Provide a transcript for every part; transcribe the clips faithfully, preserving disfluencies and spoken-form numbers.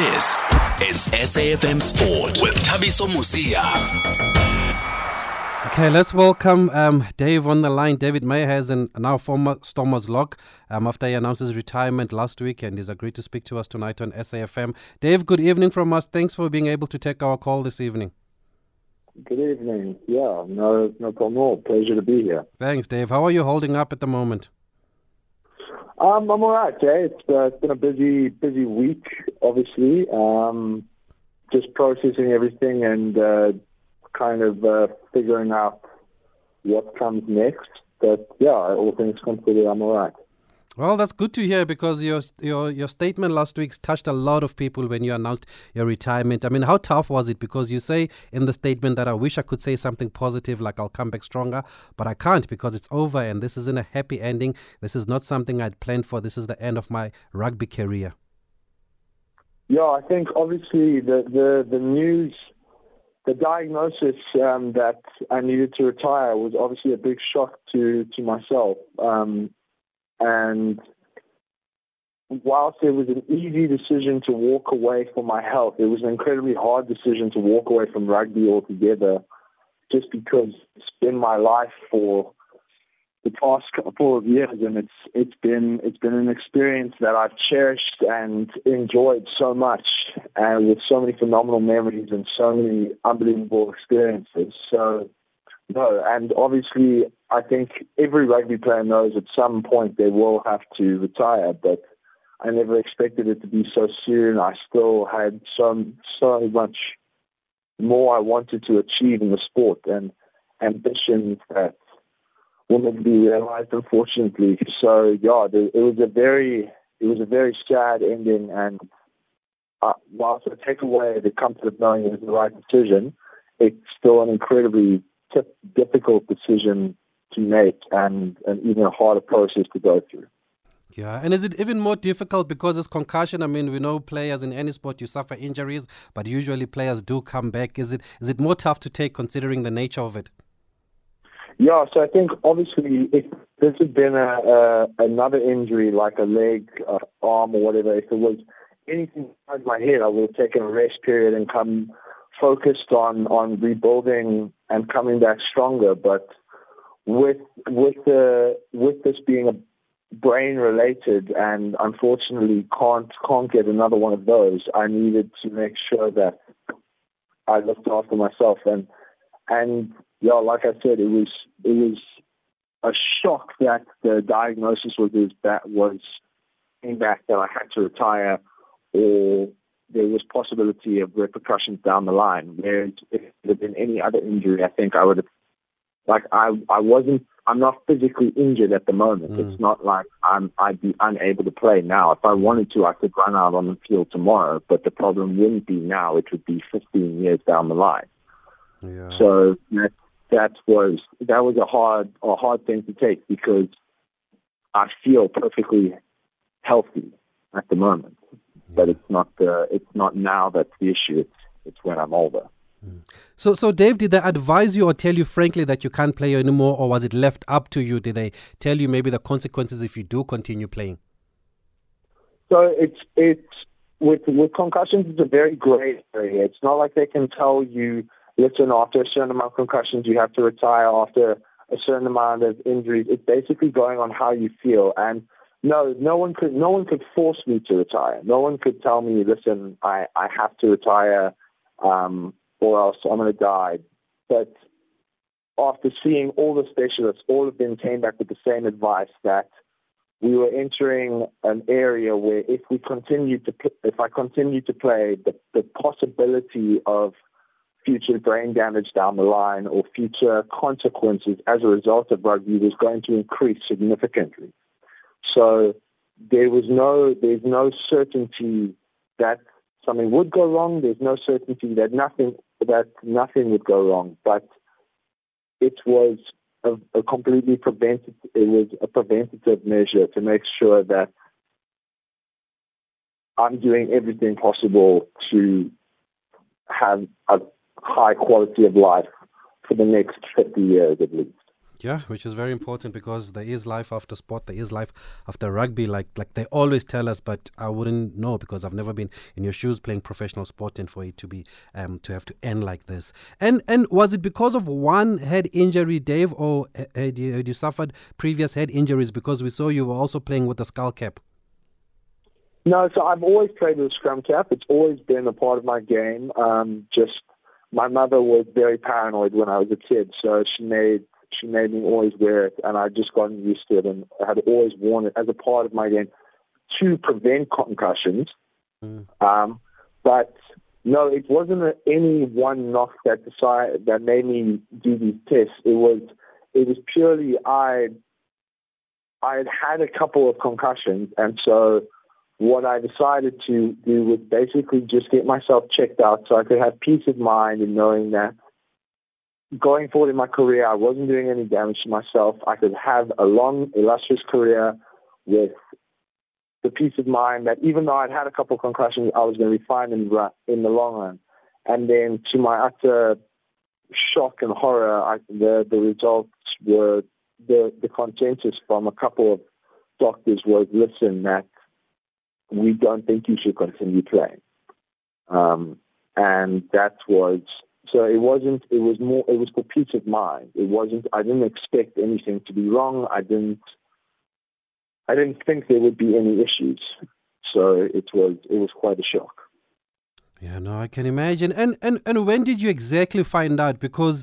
This is S A F M Sport with Tabiso Musiya. Okay, let's welcome um, Dave on the line. David May has an now former Stormers lock um, after he announced his retirement last week, and he's agreed to speak to us tonight on S A F M. Dave, good evening from us. Thanks for being able to take our call this evening. Good evening. Yeah, no, no problem at all. Pleasure to be here. Thanks, Dave. How are you holding up at the moment? Um, I'm all right, Jay. It's, uh, it's been a busy, busy week, obviously. Um, just processing everything and uh, kind of uh, figuring out what comes next. But yeah, all things considered, I'm all right. Well, that's good to hear, because your your your statement last week touched a lot of people when you announced your retirement. I mean, how tough was it? Because you say in the statement that I wish I could say something positive, like I'll come back stronger, but I can't because it's over and this isn't a happy ending. This is not something I'd planned for. This is the end of my rugby career. Yeah, I think obviously the, the, the news, the diagnosis um, that I needed to retire was obviously a big shock to, to myself. Um And whilst it was an easy decision to walk away from my health, it was an incredibly hard decision to walk away from rugby altogether, just because it's been my life for the past couple of years, and it's it's been it's been an experience that I've cherished and enjoyed so much, and with so many phenomenal memories and so many unbelievable experiences. So no, and obviously I think every rugby player knows at some point they will have to retire, but I never expected it to be so soon. I still had so, so much more I wanted to achieve in the sport and ambitions that will never be realized, unfortunately. So yeah, it was a very, it was a very sad ending, and uh, whilst I take away the comfort of knowing it was the right decision, it's still an incredibly t- difficult decision to make, and an even harder process to go through. Yeah, and is it even more difficult because it's concussion? I mean, we know players in any sport, you suffer injuries, but usually players do come back. Is it is it more tough to take considering the nature of it? Yeah, so I think obviously if this had been a, a, another injury like a leg, a arm or whatever, if it was anything inside my head, I would have taken a rest period and come focused on, on rebuilding and coming back stronger. But With with the with this being a brain related, and unfortunately can't can't get another one of those, I needed to make sure that I looked after myself, and and yeah, like I said, it was it was a shock that the diagnosis was that was came back that I had to retire, or there was possibility of repercussions down the line. Whereas if there had been any other injury, I think I would have. Like I, I wasn't. I'm not physically injured at the moment. Mm. It's not like I'm. I'd be unable to play now. If I wanted to, I could run out on the field tomorrow. But the problem wouldn't be now. It would be fifteen years down the line. Yeah. So that that was that was a hard a hard thing to take, because I feel perfectly healthy at the moment. Yeah. But it's not the. It's not now that's the issue. It's it's when I'm older. So, so Dave, did they advise you or tell you frankly that you can't play anymore, or was it left up to you? Did they tell you maybe the consequences if you do continue playing? So it's it's with with concussions, it's a very grey area. It's not like they can tell you, listen, after a certain amount of concussions, you have to retire. After a certain amount of injuries, it's basically going on how you feel. And no, no one could no one could force me to retire. No one could tell me, listen, I I have to retire. Um, or else I'm going to die. But after seeing all the specialists, all of them came back with the same advice, that we were entering an area where if we continued to, if I continued to play, the, the possibility of future brain damage down the line or future consequences as a result of rugby was going to increase significantly. So there was no, there's no certainty that something would go wrong. There's no certainty that nothing that nothing would go wrong, but it was a, a completely preventive. It was a preventative measure to make sure that I'm doing everything possible to have a high quality of life for the next fifty years at least. Yeah, which is very important, because there is life after sport, there is life after rugby, like like they always tell us, but I wouldn't know, because I've never been in your shoes playing professional sport, and for it to be um to have to end like this. And and was it because of one head injury, Dave, or had you, had you suffered previous head injuries? Because we saw you were also playing with a skull cap. No, so I've always played with a scrum cap. It's always been a part of my game. Um, just my mother was very paranoid when I was a kid, so she made She made me always wear it, and I'd just gotten used to it, and I had always worn it as a part of my game to prevent concussions. Mm. Um, but no, it wasn't any one knock that decided, that made me do these tests. It was, it was purely I, I had had a couple of concussions, and so what I decided to do was basically just get myself checked out so I could have peace of mind in knowing that going forward in my career, I wasn't doing any damage to myself. I could have a long, illustrious career with the peace of mind that even though I'd had a couple of concussions, I was going to be fine in the long run. And then to my utter shock and horror, I, the, the results were, the, the consensus from a couple of doctors was, listen, that we don't think you should continue playing. Um, and that was... So it wasn't, it was more, it was for peace of mind. It wasn't, I didn't expect anything to be wrong. I didn't, I didn't think there would be any issues. So it was, it was quite a shock. Yeah, no, I can imagine. And and, and when did you exactly find out? Because,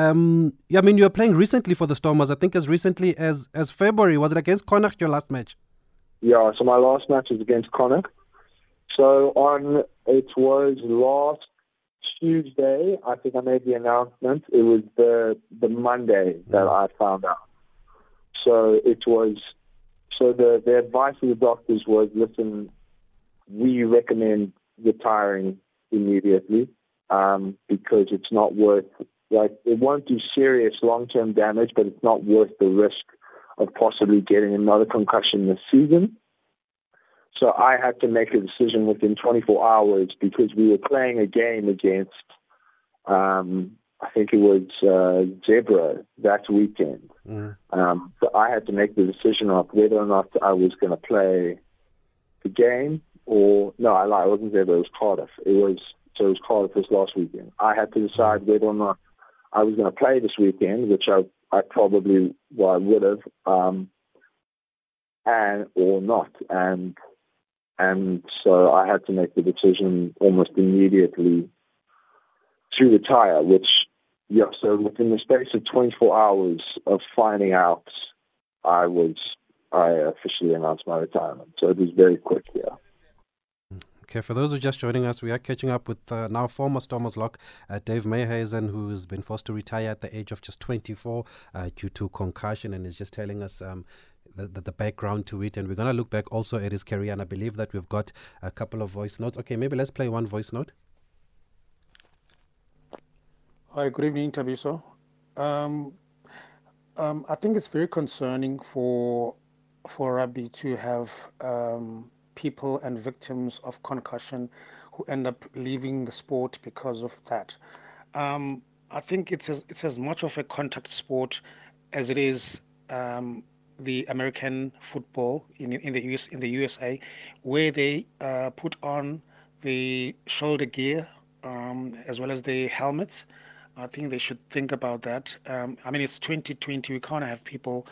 um, I mean, you were playing recently for the Stormers, I think as recently as, as February. Was it against Connacht, your last match? Yeah, so my last match was against Connacht. So on, it was last Tuesday, I think I made the announcement. It was the the Monday that I found out. So it was, so the, the advice of the doctors was, listen, we recommend retiring immediately um, because it's not worth, like, it won't do serious long-term damage, but it's not worth the risk of possibly getting another concussion this season. So I had to make a decision within twenty-four hours because we were playing a game against, um, I think it was uh, Zebra that weekend. Mm. Um, so I had to make the decision of whether or not I was going to play the game or... No, I lied. It wasn't Zebra. It was Cardiff. It was, so it was Cardiff this last weekend. I had to decide whether or not I was going to play this weekend, which I, I probably well, I would have, um, and or not. And... And so I had to make the decision almost immediately to retire, which, yeah, so within the space of twenty-four hours of finding out, I was, I officially announced my retirement. So it was very quick, yeah. Okay, for those who are just joining us, we are catching up with uh, now former Stormers lock, uh, Dave Meihuizen, who has been forced to retire at the age of just twenty-four uh, due to concussion, and is just telling us... Um, The, the, the background to it, and we're going to look back also at his career, and I believe that we've got a couple of voice notes. Okay, maybe let's play one voice note. Hi, good evening, Tabiso. Um, um, I think it's very concerning for for rugby to have um, people and victims of concussion who end up leaving the sport because of that. Um, I think it's as, it's as much of a contact sport as it is um, the American football in in the U S in the U S A, where they uh, put on the shoulder gear um, as well as the helmets. I think they should think about that. Um, I mean, it's twenty twenty. We can't have people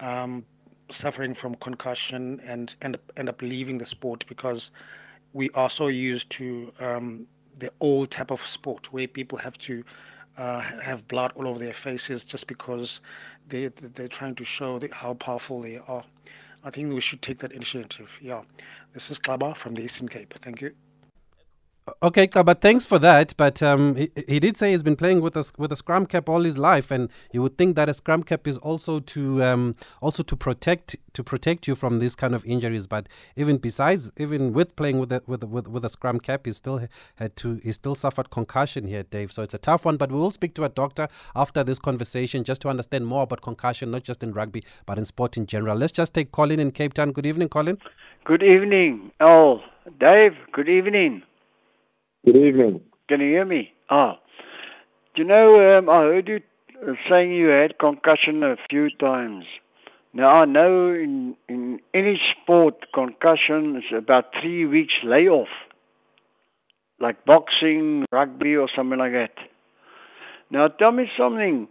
um, suffering from concussion and end up, end up leaving the sport, because we are so used to um, the old type of sport where people have to Uh, have blood all over their faces just because they, they're trying to show the, how powerful they are. I think we should take that initiative. Yeah. This is Klaba from the Eastern Cape. Thank you. Okay, Klaba, thanks for that. But um, he, he did say he's been playing with a, with a scrum cap all his life, and you would think that a scrum cap is also to um, also to protect to protect you from these kind of injuries. But even besides, even with playing with a, with a, with a scrum cap, he still had to he still suffered concussion here, Dave. So it's a tough one. But we will speak to a doctor after this conversation just to understand more about concussion, not just in rugby but in sport in general. Let's just take Colin in Cape Town. Good evening, Colin. Good evening, all. Dave. Good evening. Good evening. Can you hear me? Ah, do you know? Um, I heard you saying you had concussion a few times. Now, I know in, in any sport, concussion is about three weeks layoff, like boxing, rugby, or something like that. Now, tell me something.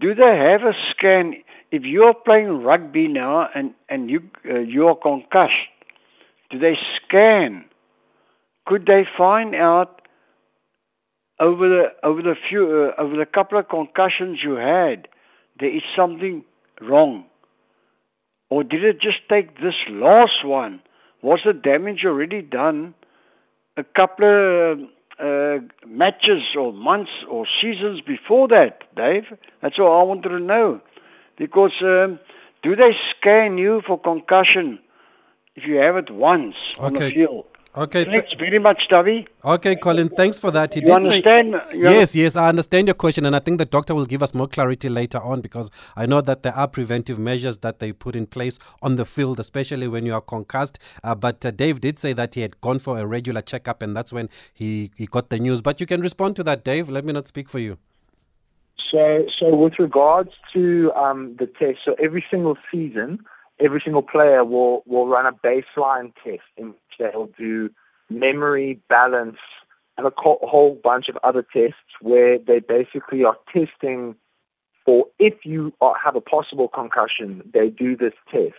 Do they have a scan? If you're playing rugby now and, and you, uh, you're concussed, do they scan? Could they find out over the, over the, few, uh, over the couple of concussions you had, there is something wrong? Or did it just take this last one? Was the damage already done a couple of uh, matches or months or seasons before that, Dave? That's all I wanted to know. Because um, do they scan you for concussion if you have it once okay. on the field? Okay. Thanks very much, Tavi. Okay, Colin, thanks for that. He you did understand? Say, you yes, have... yes, I understand your question, and I think the doctor will give us more clarity later on, because I know that there are preventive measures that they put in place on the field, especially when you are concussed. Uh, but uh, Dave did say that he had gone for a regular checkup, and that's when he, he got the news. But you can respond to that, Dave. Let me not speak for you. So, so with regards to um, the test, so every single season, every single player will, will run a baseline test in which they'll do memory, balance, and a co- whole bunch of other tests where they basically are testing for if you are, have a possible concussion, they do this test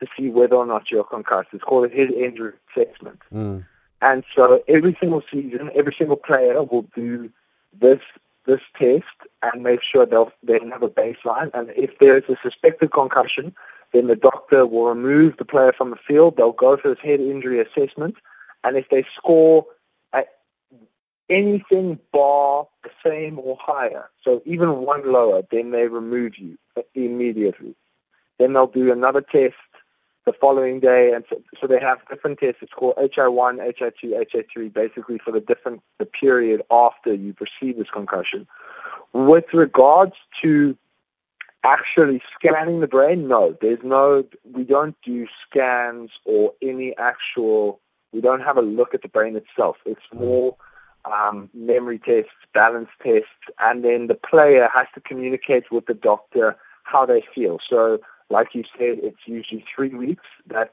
to see whether or not you're concussed. It's called a head injury assessment. Mm. And so every single season, every single player will do this this test and make sure they'll they have a baseline. And if there is a suspected concussion, then the doctor will remove the player from the field. They'll go for his head injury assessment. And if they score at anything bar the same or higher, so even one lower, then they remove you immediately. Then they'll do another test the following day. And so, so they have different tests. It's called H I one, H I two, H I three, basically for the different the period after you perceive this concussion. With regards to actually scanning the brain, no, there's no, we don't do scans or any actual, we don't have a look at the brain itself. It's more um, memory tests, balance tests, and then the player has to communicate with the doctor how they feel. So like you said, it's usually three weeks. That's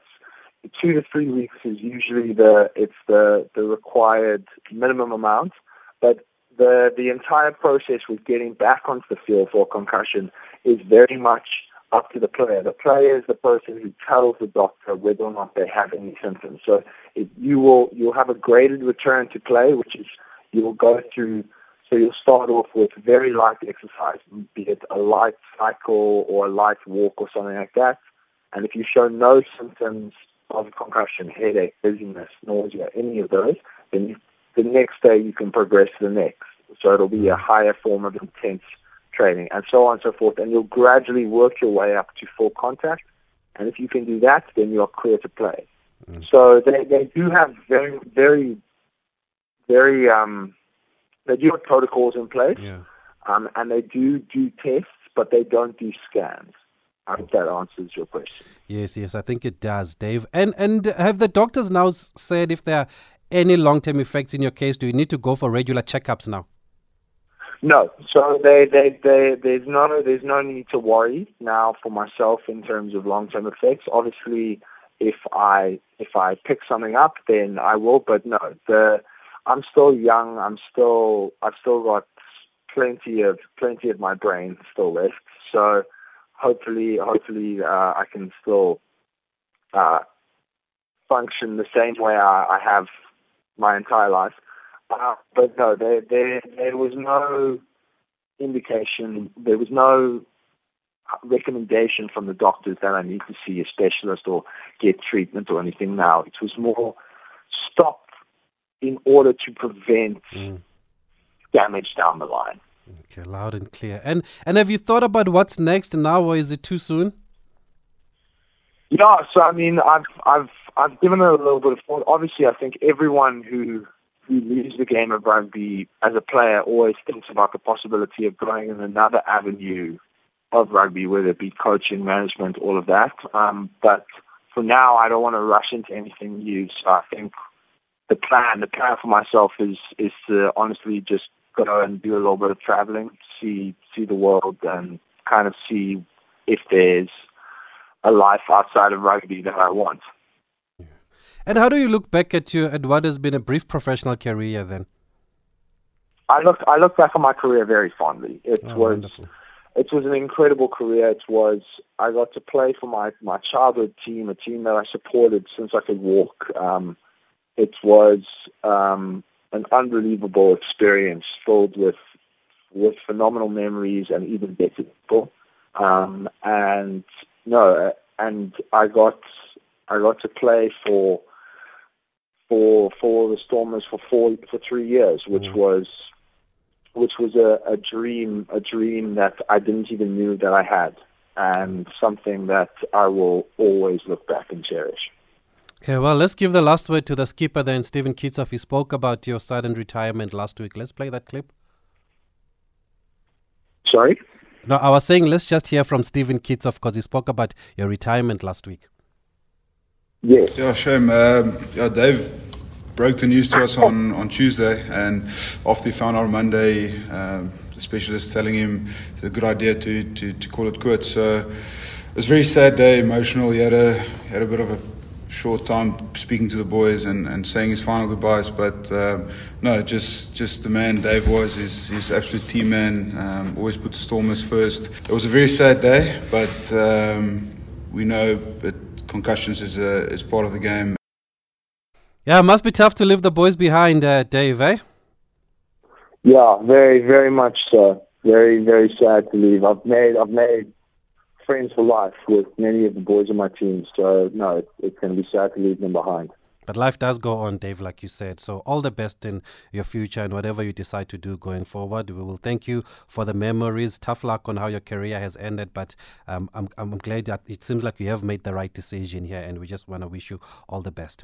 two to three weeks is usually the, it's the, the required minimum amount. But the the entire process with getting back onto the field for concussion is very much up to the player. The player is the person who tells the doctor whether or not they have any symptoms. So it, you will you'll have a graded return to play, which is you will go through. So you'll start off with very light exercise, be it a light cycle or a light walk or something like that. And if you show no symptoms of concussion, headache, dizziness, nausea, any of those, then you, the next day you can progress to the next. So it'll be a higher form of intense training and so on and so forth. And you'll gradually work your way up to full contact. And if you can do that, then you're clear to play. Mm. So they, they do have very, very, very, um, they do have protocols in place. Yeah. Um, and they do do tests, but they don't do scans. I hope that answers your question. Yes, yes, I think it does, Dave. And, and have the doctors now said if they're any long-term effects in your case? Do you need to go for regular checkups now? No. So they, they, they, there's no there's no need to worry now for myself in terms of long-term effects. Obviously, if I if I pick something up, then I will. But no, the I'm still young. I'm still I've still got plenty of plenty of my brain still left. So hopefully, hopefully uh, I can still uh, function the same way I, I have my entire life. Uh, but no, there, there there was no indication, there was no recommendation from the doctors that I need to see a specialist or get treatment or anything now. It was more stop in order to prevent mm. damage down the line. Okay, loud and clear. And, and have you thought about what's next now, or is it too soon? Yeah, so I mean, I've I've I've given it a little bit of thought. Obviously, I think everyone who who leaves the game of rugby as a player always thinks about the possibility of going in another avenue of rugby, whether it be coaching, management, all of that. Um, but for now, I don't want to rush into anything new. So I think the plan, the plan for myself is is to honestly just go and do a little bit of traveling, see see the world and kind of see if there's a life outside of rugby that I want. Yeah. And how do you look back at your at what has been a brief professional career then? I look I look back on my career very fondly. It oh, was wonderful. It was an incredible career. It was I got to play for my, my childhood team, a team that I supported since I could walk. Um, it was um, an unbelievable experience filled with with phenomenal memories and even better people. Um, and no, and I got I got to play for for for the Stormers for four for three years, which mm. was. Which was a, a dream, a dream that I didn't even knew that I had, and something that I will always look back and cherish. Okay, well, let's give the last word to the skipper then, Stephen Kitschoff. He spoke about your sudden retirement last week. Let's play that clip. Sorry? No, I was saying let's just hear from Stephen Kitschoff because he spoke about your retirement last week. Yes. Yeah, shame. Um, yeah, Dave broke the news to us on, on Tuesday, and after he found out on Monday, um, the specialist telling him it's a good idea to, to, to call it quits. So it was a very sad day, emotional. He had a had a bit of a short time speaking to the boys and, and saying his final goodbyes, but um, no, just just the man Dave was. He's, he's an absolute team man, um, always put the Stormers first. It was a very sad day, but um, we know that concussions is, a, is part of the game. Yeah, it must be tough to leave the boys behind, uh, Dave, eh? Yeah, very, very much so. Very, very sad to leave. I've made I've made friends for life with many of the boys on my team, so no, it, it's going to be sad to leave them behind. But life does go on, Dave, like you said. So all the best in your future and whatever you decide to do going forward. We will thank you for the memories. Tough luck on how your career has ended, but um, I'm I'm glad that it seems like you have made the right decision here, and we just want to wish you all the best.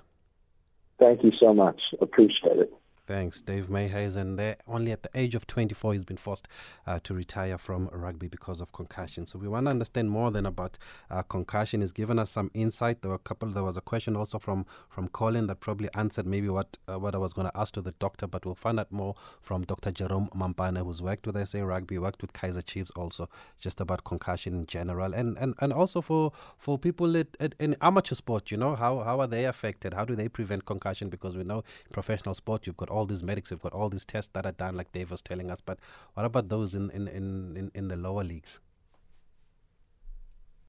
Thank you so much. Appreciate it. Thanks, Dave Meihuizen. There, only at the age of twenty-four, he's been forced uh, to retire from rugby because of concussion. So we want to understand more than about uh, concussion. He's given us some insight. There were a couple. There was a question also from, from Colin that probably answered maybe what uh, what I was going to ask to the doctor, but we'll find out more from Doctor Jerome Mambana, who's worked with S A Rugby, worked with Kaiser Chiefs also, just about concussion in general, and and, and also for for people at, at, in amateur sport. You know, how how are they affected? How do they prevent concussion? Because we know in professional sport, you've got all all these medics, we've got all these tests that are done, like Dave was telling us, but what about those in, in, in, in the lower leagues?